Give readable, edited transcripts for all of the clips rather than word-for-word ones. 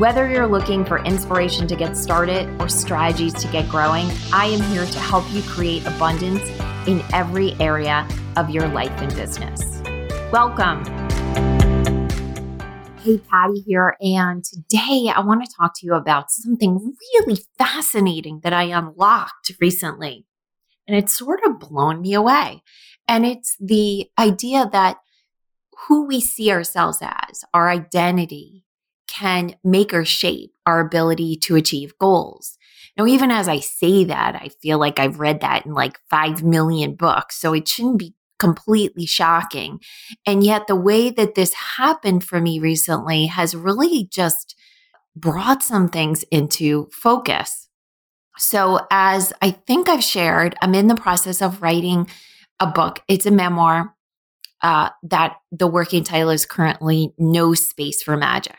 Whether you're looking for inspiration to get started or strategies to get growing, I am here to help you create abundance in every area of your life and business. Welcome. Hey, Patty here. And today I want to talk to you about something really fascinating that I unlocked recently. And it's sort of blown me away. And it's the idea that who we see ourselves as, our identity, can make or shape our ability to achieve goals. Now, even as I say that, I feel like I've read that in like 5 million books, so it shouldn't be completely shocking. And yet the way that this happened for me recently has really just brought some things into focus. So as I think I've shared, I'm in the process of writing a book. It's a memoir that the working title is currently No Space for Magic.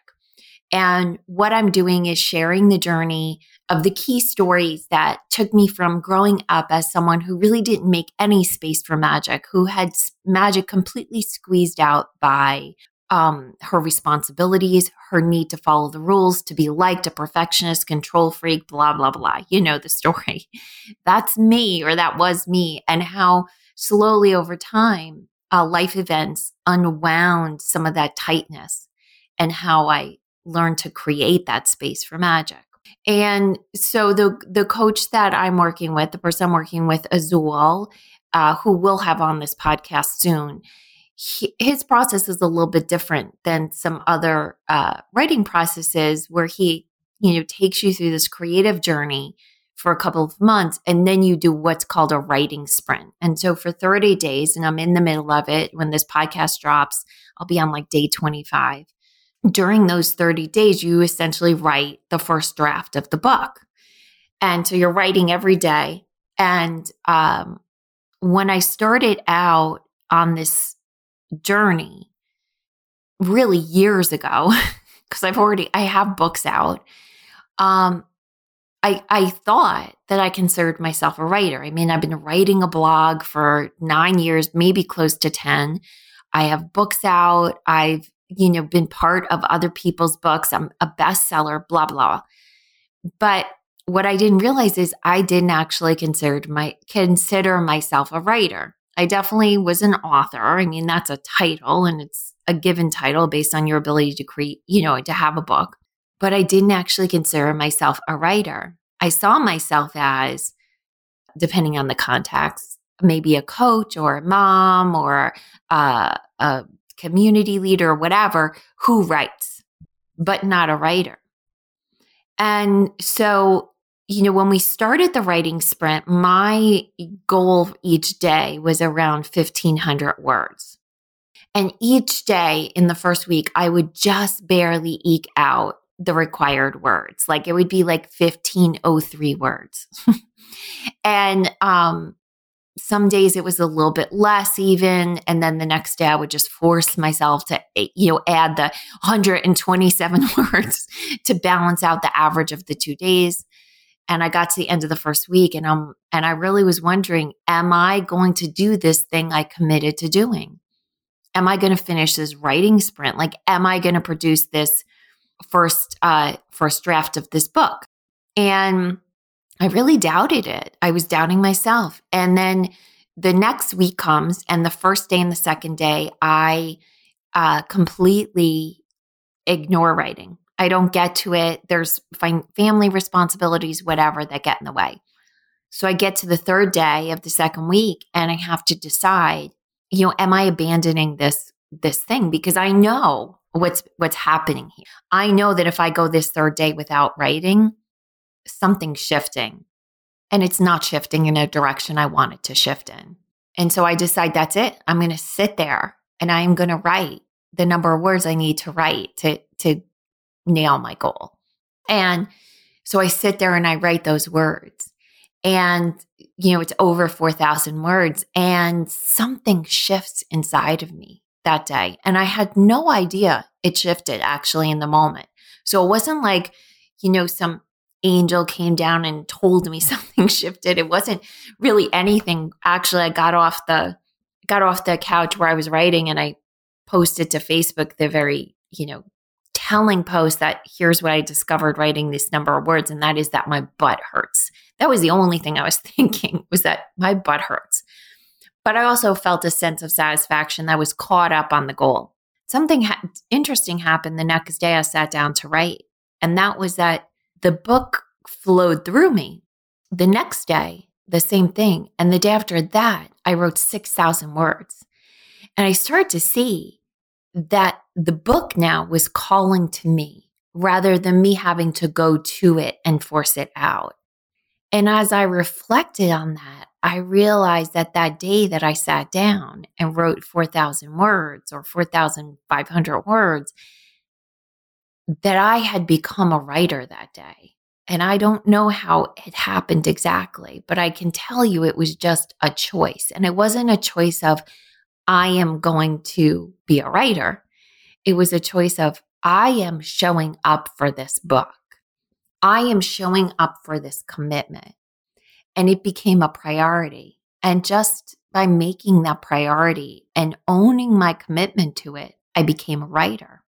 And what I'm doing is sharing the journey of the key stories that took me from growing up as someone who really didn't make any space for magic, who had magic completely squeezed out by her responsibilities, her need to follow the rules, to be liked, a perfectionist, control freak, blah, blah, blah. You know the story. That's me, or that was me, and how slowly over time, life events unwound some of that tightness and how I learn to create that space for magic. And so the coach that I'm working with, the person I'm working with, Azul, who we'll have on this podcast soon, his process is a little bit different than some other writing processes where he, takes you through this creative journey for a couple of months, and then you do what's called a writing sprint. And so for 30 days, and I'm in the middle of it, when this podcast drops, I'll be on like day 25. During those 30 days, you essentially write the first draft of the book. And so you're writing every day. And when I started out on this journey, really years ago, because I have books out, I thought that I considered myself a writer. I mean, I've been writing a blog for 9 years, maybe close to 10. I have books out. I've been part of other people's books. I'm a bestseller, blah, blah. But what I didn't realize is I didn't actually consider myself a writer. I definitely was an author. I mean, that's a title, and it's a given title based on your ability to create, to have a book. But I didn't actually consider myself a writer. I saw myself as, depending on the context, maybe a coach or a mom or a community leader, whatever, who writes, but not a writer. And so, when we started the writing sprint, my goal each day was around 1,500 words. And each day in the first week, I would just barely eke out the required words. Like it would be like 1,503 words. And, some days it was a little bit less even. And then the next day I would just force myself to, add the 127 words to balance out the average of the 2 days. And I got to the end of the first week and I really was wondering, am I going to do this thing I committed to doing? Am I going to finish this writing sprint? Like, am I going to produce this first draft of this book? And I really doubted it. I was doubting myself. And then the next week comes, and the first day and the second day, I completely ignore writing. I don't get to it. There's family responsibilities, whatever, that get in the way. So I get to the third day of the second week, and I have to decide, am I abandoning this thing? Because I know what's happening here. I know that if I go this third day without writing, something's shifting, and it's not shifting in a direction I want it to shift in. And so I decide that's it. I'm going to sit there and I'm going to write the number of words I need to write to nail my goal. And so I sit there and I write those words. And, you know, it's over 4,000 words, and something shifts inside of me that day. And I had no idea it shifted actually in the moment. So it wasn't like, you know, some angel came down and told me something shifted. It wasn't really anything. Actually, I got off the couch where I was writing, and I posted to Facebook the very, you know, telling post that here's what I discovered writing this number of words, and that is that my butt hurts. That was the only thing I was thinking, was that my butt hurts. But I also felt a sense of satisfaction that was caught up on the goal. Something interesting happened the next day I sat down to write, and that was that the book flowed through me. The next day, the same thing. And the day after that, I wrote 6,000 words. And I started to see that the book now was calling to me rather than me having to go to it and force it out. And as I reflected on that, I realized that that day that I sat down and wrote 4,000 words or 4,500 words, that I had become a writer that day. And I don't know how it happened exactly, but I can tell you it was just a choice. And it wasn't a choice of, I am going to be a writer. It was a choice of, I am showing up for this book. I am showing up for this commitment. And it became a priority. And just by making that priority and owning my commitment to it, I became a writer.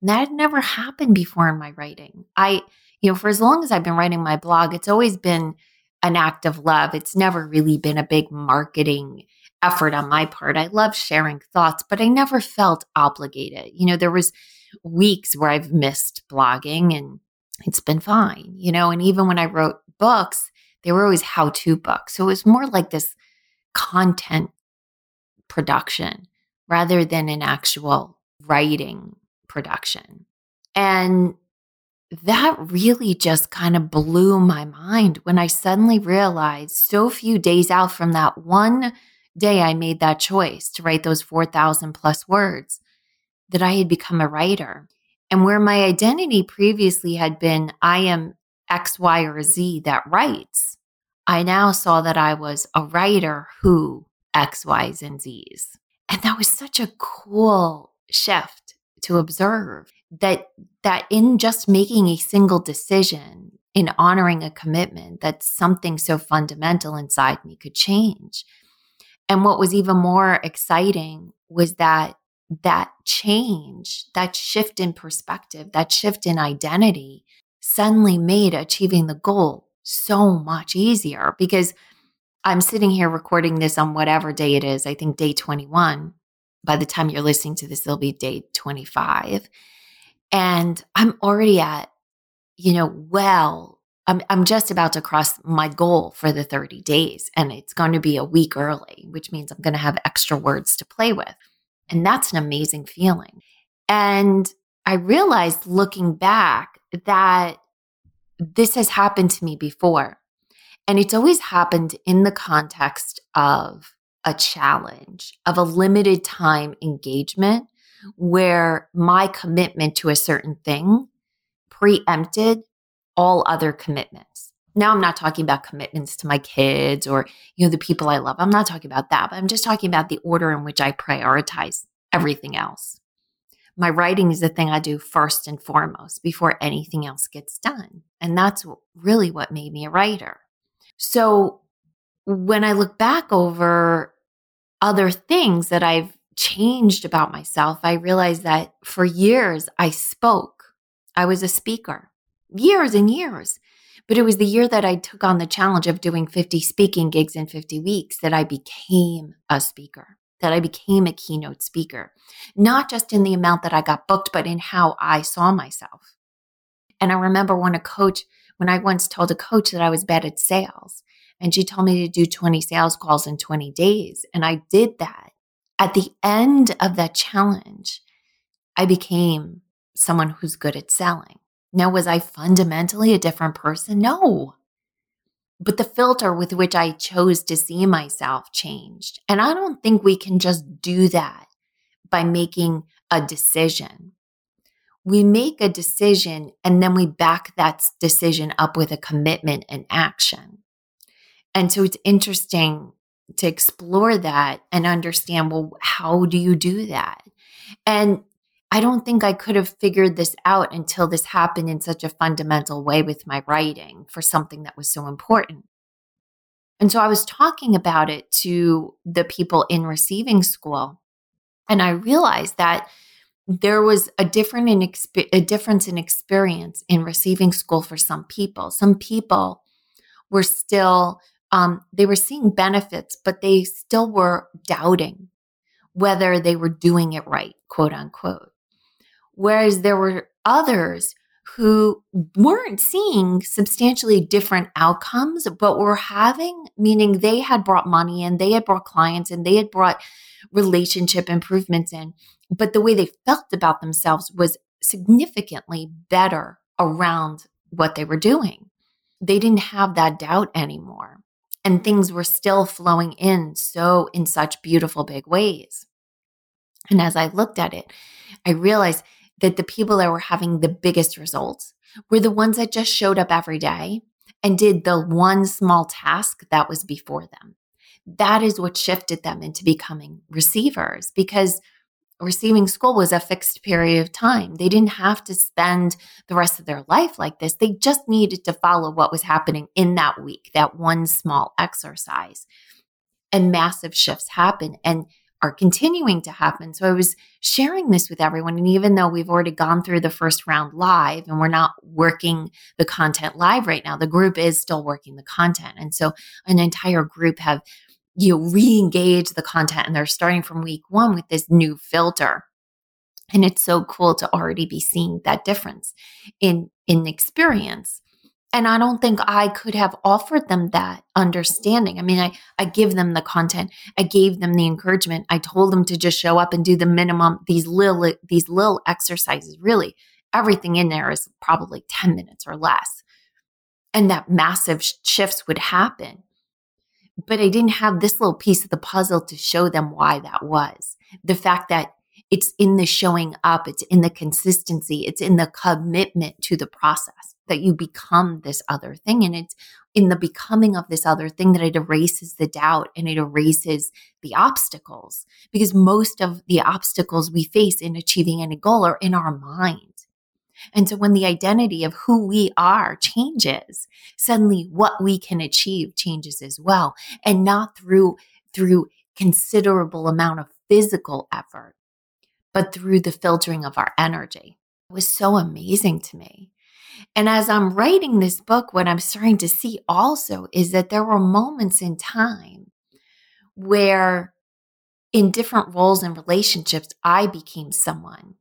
And that had never happened before in my writing. For as long as I've been writing my blog, it's always been an act of love. It's never really been a big marketing effort on my part. I love sharing thoughts, but I never felt obligated. You know, there was weeks where I've missed blogging and it's been fine, you know, and even when I wrote books, they were always how-to books. So it was more like this content production rather than an actual writing production. And that really just kind of blew my mind when I suddenly realized so few days out from that one day I made that choice to write those 4,000 plus words that I had become a writer. And where my identity previously had been, I am X, Y, or Z that writes, I now saw that I was a writer who X, Y's, and Z's. And that was such a cool shift to observe, that in just making a single decision, in honoring a commitment, that something so fundamental inside me could change. And what was even more exciting was that change, that shift in perspective, that shift in identity suddenly made achieving the goal so much easier, because I'm sitting here recording this on whatever day it is. I think day 21. By the time you're listening to this, it'll be day 25. And I'm already at, I'm just about to cross my goal for the 30 days, and it's going to be a week early, which means I'm going to have extra words to play with. And that's an amazing feeling. And I realized looking back that this has happened to me before. And it's always happened in the context of a challenge, of a limited time engagement where my commitment to a certain thing preempted all other commitments. Now, I'm not talking about commitments to my kids or, the people I love. I'm not talking about that, but I'm just talking about the order in which I prioritize everything else. My writing is the thing I do first and foremost before anything else gets done. And that's really what made me a writer. So when I look back over other things that I've changed about myself, I realized that for years I spoke. I was a speaker, years and years. But it was the year that I took on the challenge of doing 50 speaking gigs in 50 weeks that I became a speaker, that I became a keynote speaker, not just in the amount that I got booked, but in how I saw myself. And I remember when I once told a coach that I was bad at sales, and she told me to do 20 sales calls in 20 days. And I did that. At the end of that challenge, I became someone who's good at selling. Now, was I fundamentally a different person? No. But the filter with which I chose to see myself changed. And I don't think we can just do that by making a decision. We make a decision and then we back that decision up with a commitment and action. And so it's interesting to explore that and understand, well, how do you do that? And I don't think I could have figured this out until this happened in such a fundamental way with my writing for something that was so important. And so I was talking about it to the people in receiving school, and I realized that there was a difference in experience in receiving school for some people. Some people were still, they were seeing benefits, but they still were doubting whether they were doing it right, quote unquote. Whereas there were others who weren't seeing substantially different outcomes, but were having, meaning they had brought money in, they had brought clients in, they had brought relationship improvements in, but the way they felt about themselves was significantly better around what they were doing. They didn't have that doubt anymore. And things were still flowing in so in such beautiful big ways. And as I looked at it, I realized that the people that were having the biggest results were the ones that just showed up every day and did the one small task that was before them. That is what shifted them into becoming receivers, because receiving school was a fixed period of time. They didn't have to spend the rest of their life like this. They just needed to follow what was happening in that week, that one small exercise. And massive shifts happen and are continuing to happen. So I was sharing this with everyone. And even though we've already gone through the first round live and we're not working the content live right now, the group is still working the content. And so an entire group have re-engage the content, and they're starting from week one with this new filter. And it's so cool to already be seeing that difference in experience. And I don't think I could have offered them that understanding. I mean, I give them the content. I gave them the encouragement. I told them to just show up and do the minimum, these little exercises. Really, everything in there is probably 10 minutes or less. And that massive shifts would happen. But I didn't have this little piece of the puzzle to show them why that was. The fact that it's in the showing up, it's in the consistency, it's in the commitment to the process that you become this other thing. And it's in the becoming of this other thing that it erases the doubt and it erases the obstacles. Because most of the obstacles we face in achieving any goal are in our mind. And so when the identity of who we are changes, suddenly what we can achieve changes as well, and not through considerable amount of physical effort, but through the filtering of our energy. It was so amazing to me. And as I'm writing this book, what I'm starting to see also is that there were moments in time where in different roles and relationships, I became someone.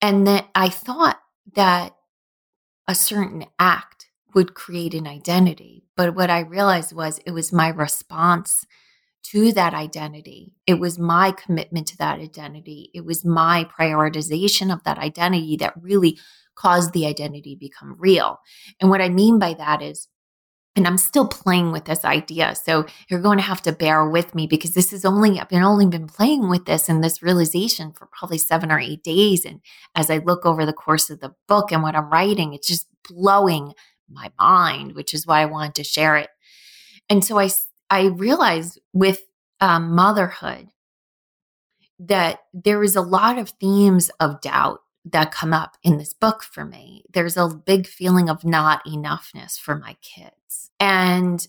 And that I thought that a certain act would create an identity. But what I realized was it was my response to that identity. It was my commitment to that identity. It was my prioritization of that identity that really caused the identity to become real. And what I mean by that is, and I'm still playing with this idea, so you're going to have to bear with me, because this is I've only been playing with this and this realization for probably 7 or 8 days. And as I look over the course of the book and what I'm writing, it's just blowing my mind, which is why I wanted to share it. And so I realized with motherhood that there is a lot of themes of doubt that come up in this book for me. There's a big feeling of not enoughness for my kids. And,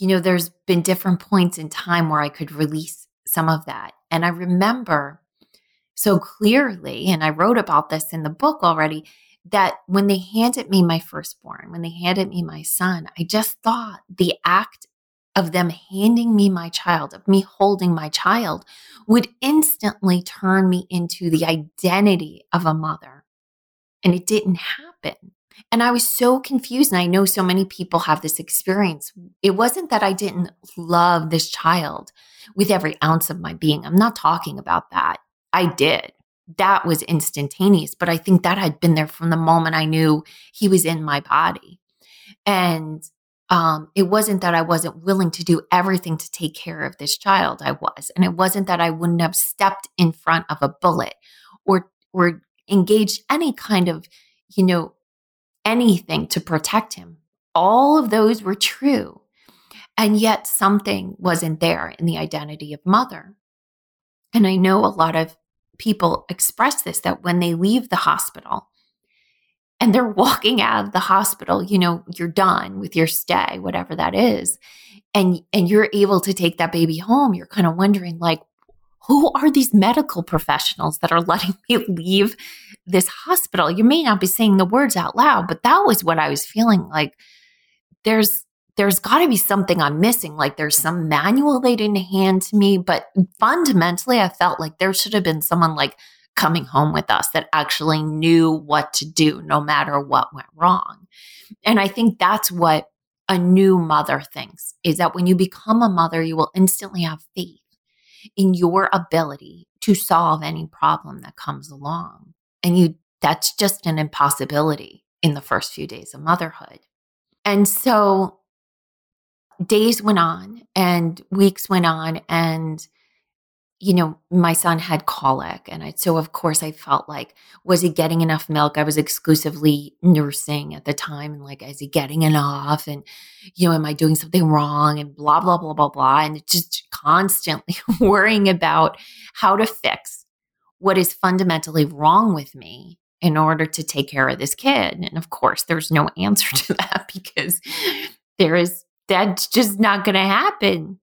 there's been different points in time where I could release some of that. And I remember so clearly, and I wrote about this in the book already, that when they handed me my firstborn, when they handed me my son, I just thought the act of them handing me my child, of me holding my child, would instantly turn me into the identity of a mother. And it didn't happen. And I was so confused. And I know so many people have this experience. It wasn't that I didn't love this child with every ounce of my being. I'm not talking about that. I did. That was instantaneous. But I think that had been there from the moment I knew he was in my body. And it wasn't that I wasn't willing to do everything to take care of this child. I was. And it wasn't that I wouldn't have stepped in front of a bullet or engaged any kind of, anything to protect him. All of those were true. And yet something wasn't there in the identity of mother. And I know a lot of people express this, that when they leave the hospital and they're walking out of the hospital, you know, you're done with your stay, whatever that is, and you're able to take that baby home, you're kind of wondering, like, who are these medical professionals that are letting me leave this hospital? You may not be saying the words out loud, but that was what I was feeling. Like, there's got to be something I'm missing. Like, there's some manual they didn't hand to me, but fundamentally I felt like there should have been someone like coming home with us that actually knew what to do no matter what went wrong. And I think that's what a new mother thinks, is that when you become a mother, you will instantly have faith in your ability to solve any problem that comes along. And that's just an impossibility in the first few days of motherhood. And so days went on and weeks went on, and, you know, my son had colic. And so of course I felt like, was he getting enough milk? I was exclusively nursing at the time. And like, is he getting enough? And, you know, am I doing something wrong? And blah, blah, blah, blah, blah. And just constantly worrying about how to fix what is fundamentally wrong with me in order to take care of this kid. And of course there's no answer to that, because that's just not going to happen.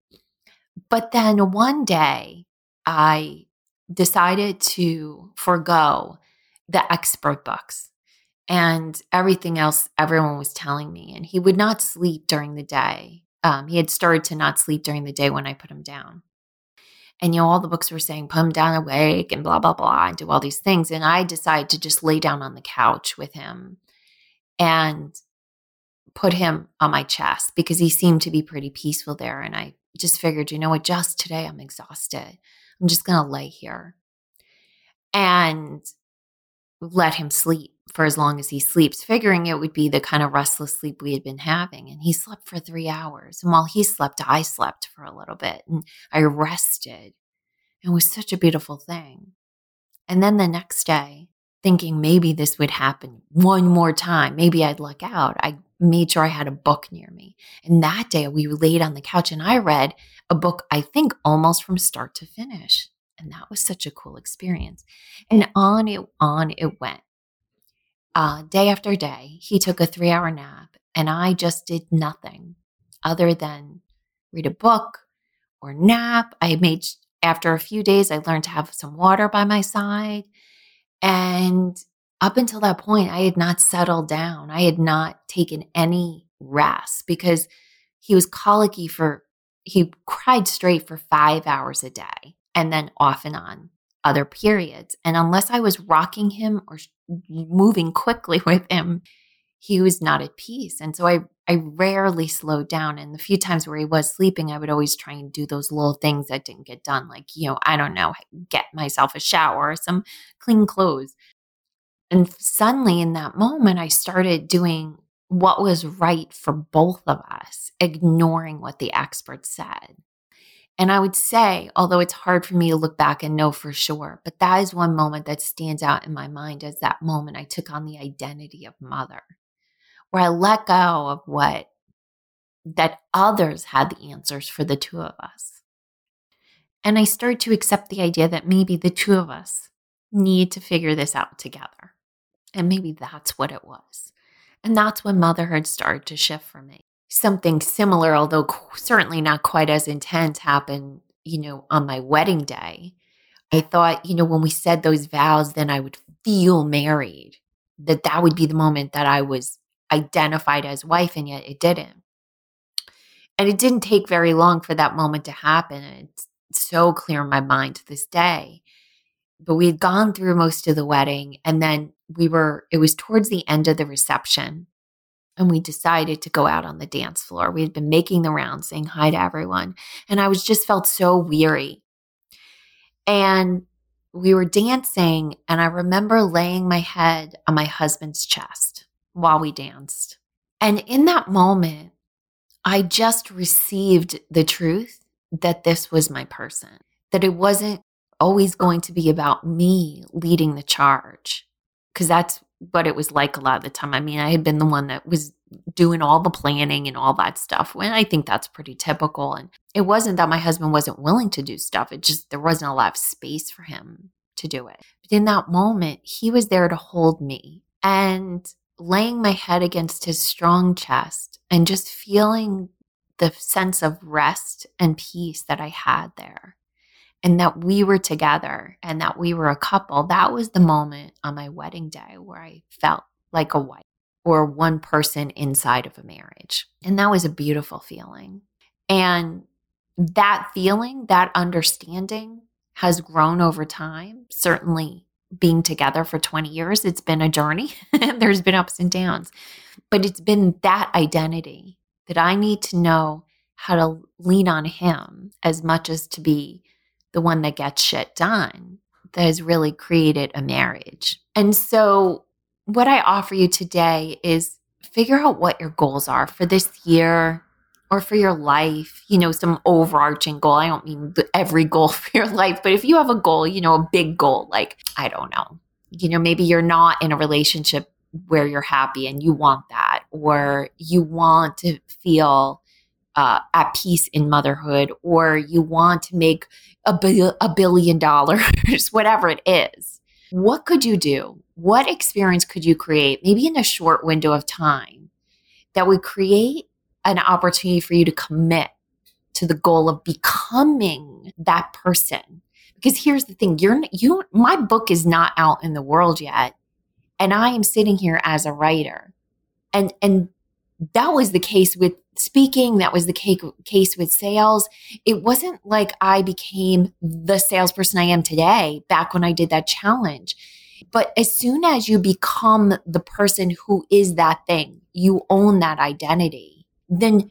But then one day I decided to forgo the expert books and everything else everyone was telling me. And he would not sleep during the day. He had started to not sleep during the day when I put him down. And, you know, all the books were saying, put him down awake and blah, blah, blah, and do all these things. And I decided to just lay down on the couch with him and put him on my chest, because he seemed to be pretty peaceful there. And I just figured, you know what, just today I'm exhausted. I'm just going to lay here and let him sleep for as long as he sleeps, figuring it would be the kind of restless sleep we had been having. And he slept for 3 hours. And while he slept, I slept for a little bit and I rested. It was such a beautiful thing. And then the next day, thinking maybe this would happen one more time, maybe I'd luck out, I made sure I had a book near me. And that day we laid on the couch and I read a book, I think almost from start to finish. And that was such a cool experience. And on it went. Day after day, he took a 3-hour nap and I just did nothing other than read a book or nap. After a few days, I learned to have some water by my side. And up until that point, I had not settled down. I had not taken any rest, because he was colicky he cried straight for 5 hours a day, and then off and on other periods. And unless I was rocking him or moving quickly with him, he was not at peace. And so I rarely slowed down. And the few times where he was sleeping, I would always try and do those little things that didn't get done. Like, you know, I don't know, get myself a shower or some clean clothes. And suddenly in that moment, I started doing what was right for both of us, ignoring what the experts said. And I would say, although it's hard for me to look back and know for sure, but that is one moment that stands out in my mind as that moment I took on the identity of mother, where I let go of that others had the answers for the two of us. And I started to accept the idea that maybe the two of us need to figure this out together. And maybe that's what it was. And that's when motherhood started to shift for me. Something similar, although certainly not quite as intense, happened, you know, on my wedding day. I thought, you know, when we said those vows, then I would feel married, that would be the moment that I was identified as wife, and yet it didn't. And it didn't take very long for that moment to happen. And it's so clear in my mind to this day. But we had gone through most of the wedding, and then it was towards the end of the reception, and we decided to go out on the dance floor. We had been making the rounds, saying hi to everyone, and I just felt so weary. And we were dancing, and I remember laying my head on my husband's chest while we danced. And in that moment, I just received the truth that this was my person, that it wasn't always going to be about me leading the charge, because that's what it was like a lot of the time. I mean, I had been the one that was doing all the planning and all that stuff. When I think that's pretty typical. And it wasn't that my husband wasn't willing to do stuff. It just, there wasn't a lot of space for him to do it. But in that moment, he was there to hold me, and laying my head against his strong chest and just feeling the sense of rest and peace that I had there, and that we were together and that we were a couple. That was the moment on my wedding day where I felt like a wife or one person inside of a marriage. And that was a beautiful feeling. And that feeling, that understanding has grown over time. Certainly being together for 20 years, it's been a journey. There's been ups and downs, but it's been that identity that I need to know how to lean on him as much as to be the one that gets shit done that has really created a marriage. And so what I offer you today is figure out what your goals are for this year or for your life, you know, some overarching goal. I don't mean every goal for your life, but if you have a goal, you know, a big goal, like, I don't know, you know, maybe you're not in a relationship where you're happy and you want that, or you want to feel at peace in motherhood, or you want to make $1 billion, whatever it is. What could you do? What experience could you create, maybe in a short window of time, that would create an opportunity for you to commit to the goal of becoming that person? Because here's the thing, my book is not out in the world yet, and I am sitting here as a writer. And that was the case with speaking. That was the case with sales. It wasn't like I became the salesperson I am today back when I did that challenge. But as soon as you become the person who is that thing, you own that identity, then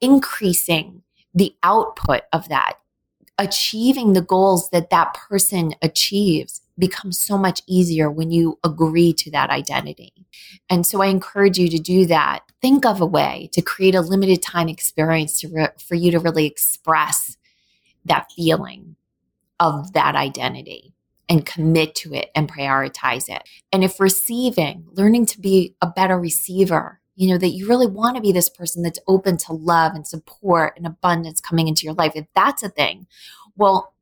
increasing the output of that, achieving the goals that that person achieves, becomes so much easier when you agree to that identity. And so I encourage you to do that. Think of a way to create a limited time experience for you to really express that feeling of that identity and commit to it and prioritize it. And if receiving, learning to be a better receiver, you know, that you really want to be this person that's open to love and support and abundance coming into your life. If that's a thing, well,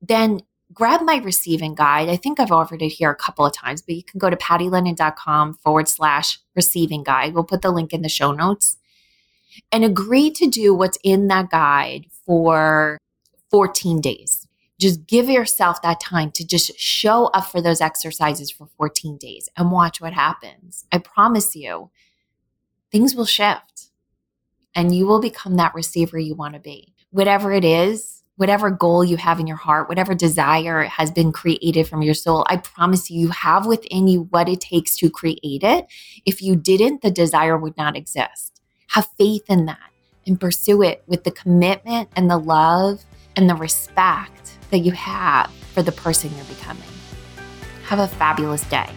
then grab my receiving guide. I think I've offered it here a couple of times, but you can go to pattylennon.com/receiving guide. We'll put the link in the show notes, and agree to do what's in that guide for 14 days. Just give yourself that time to just show up for those exercises for 14 days and watch what happens. I promise you, things will shift and you will become that receiver you want to be. Whatever it is, whatever goal you have in your heart, whatever desire has been created from your soul, I promise you, you have within you what it takes to create it. If you didn't, the desire would not exist. Have faith in that and pursue it with the commitment and the love and the respect that you have for the person you're becoming. Have a fabulous day.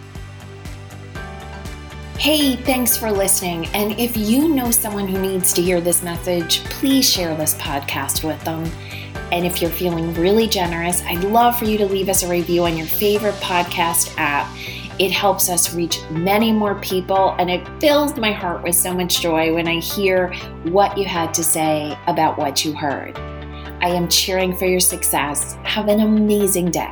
Hey, thanks for listening. And if you know someone who needs to hear this message, please share this podcast with them. And if you're feeling really generous, I'd love for you to leave us a review on your favorite podcast app. It helps us reach many more people, and it fills my heart with so much joy when I hear what you had to say about what you heard. I am cheering for your success. Have an amazing day.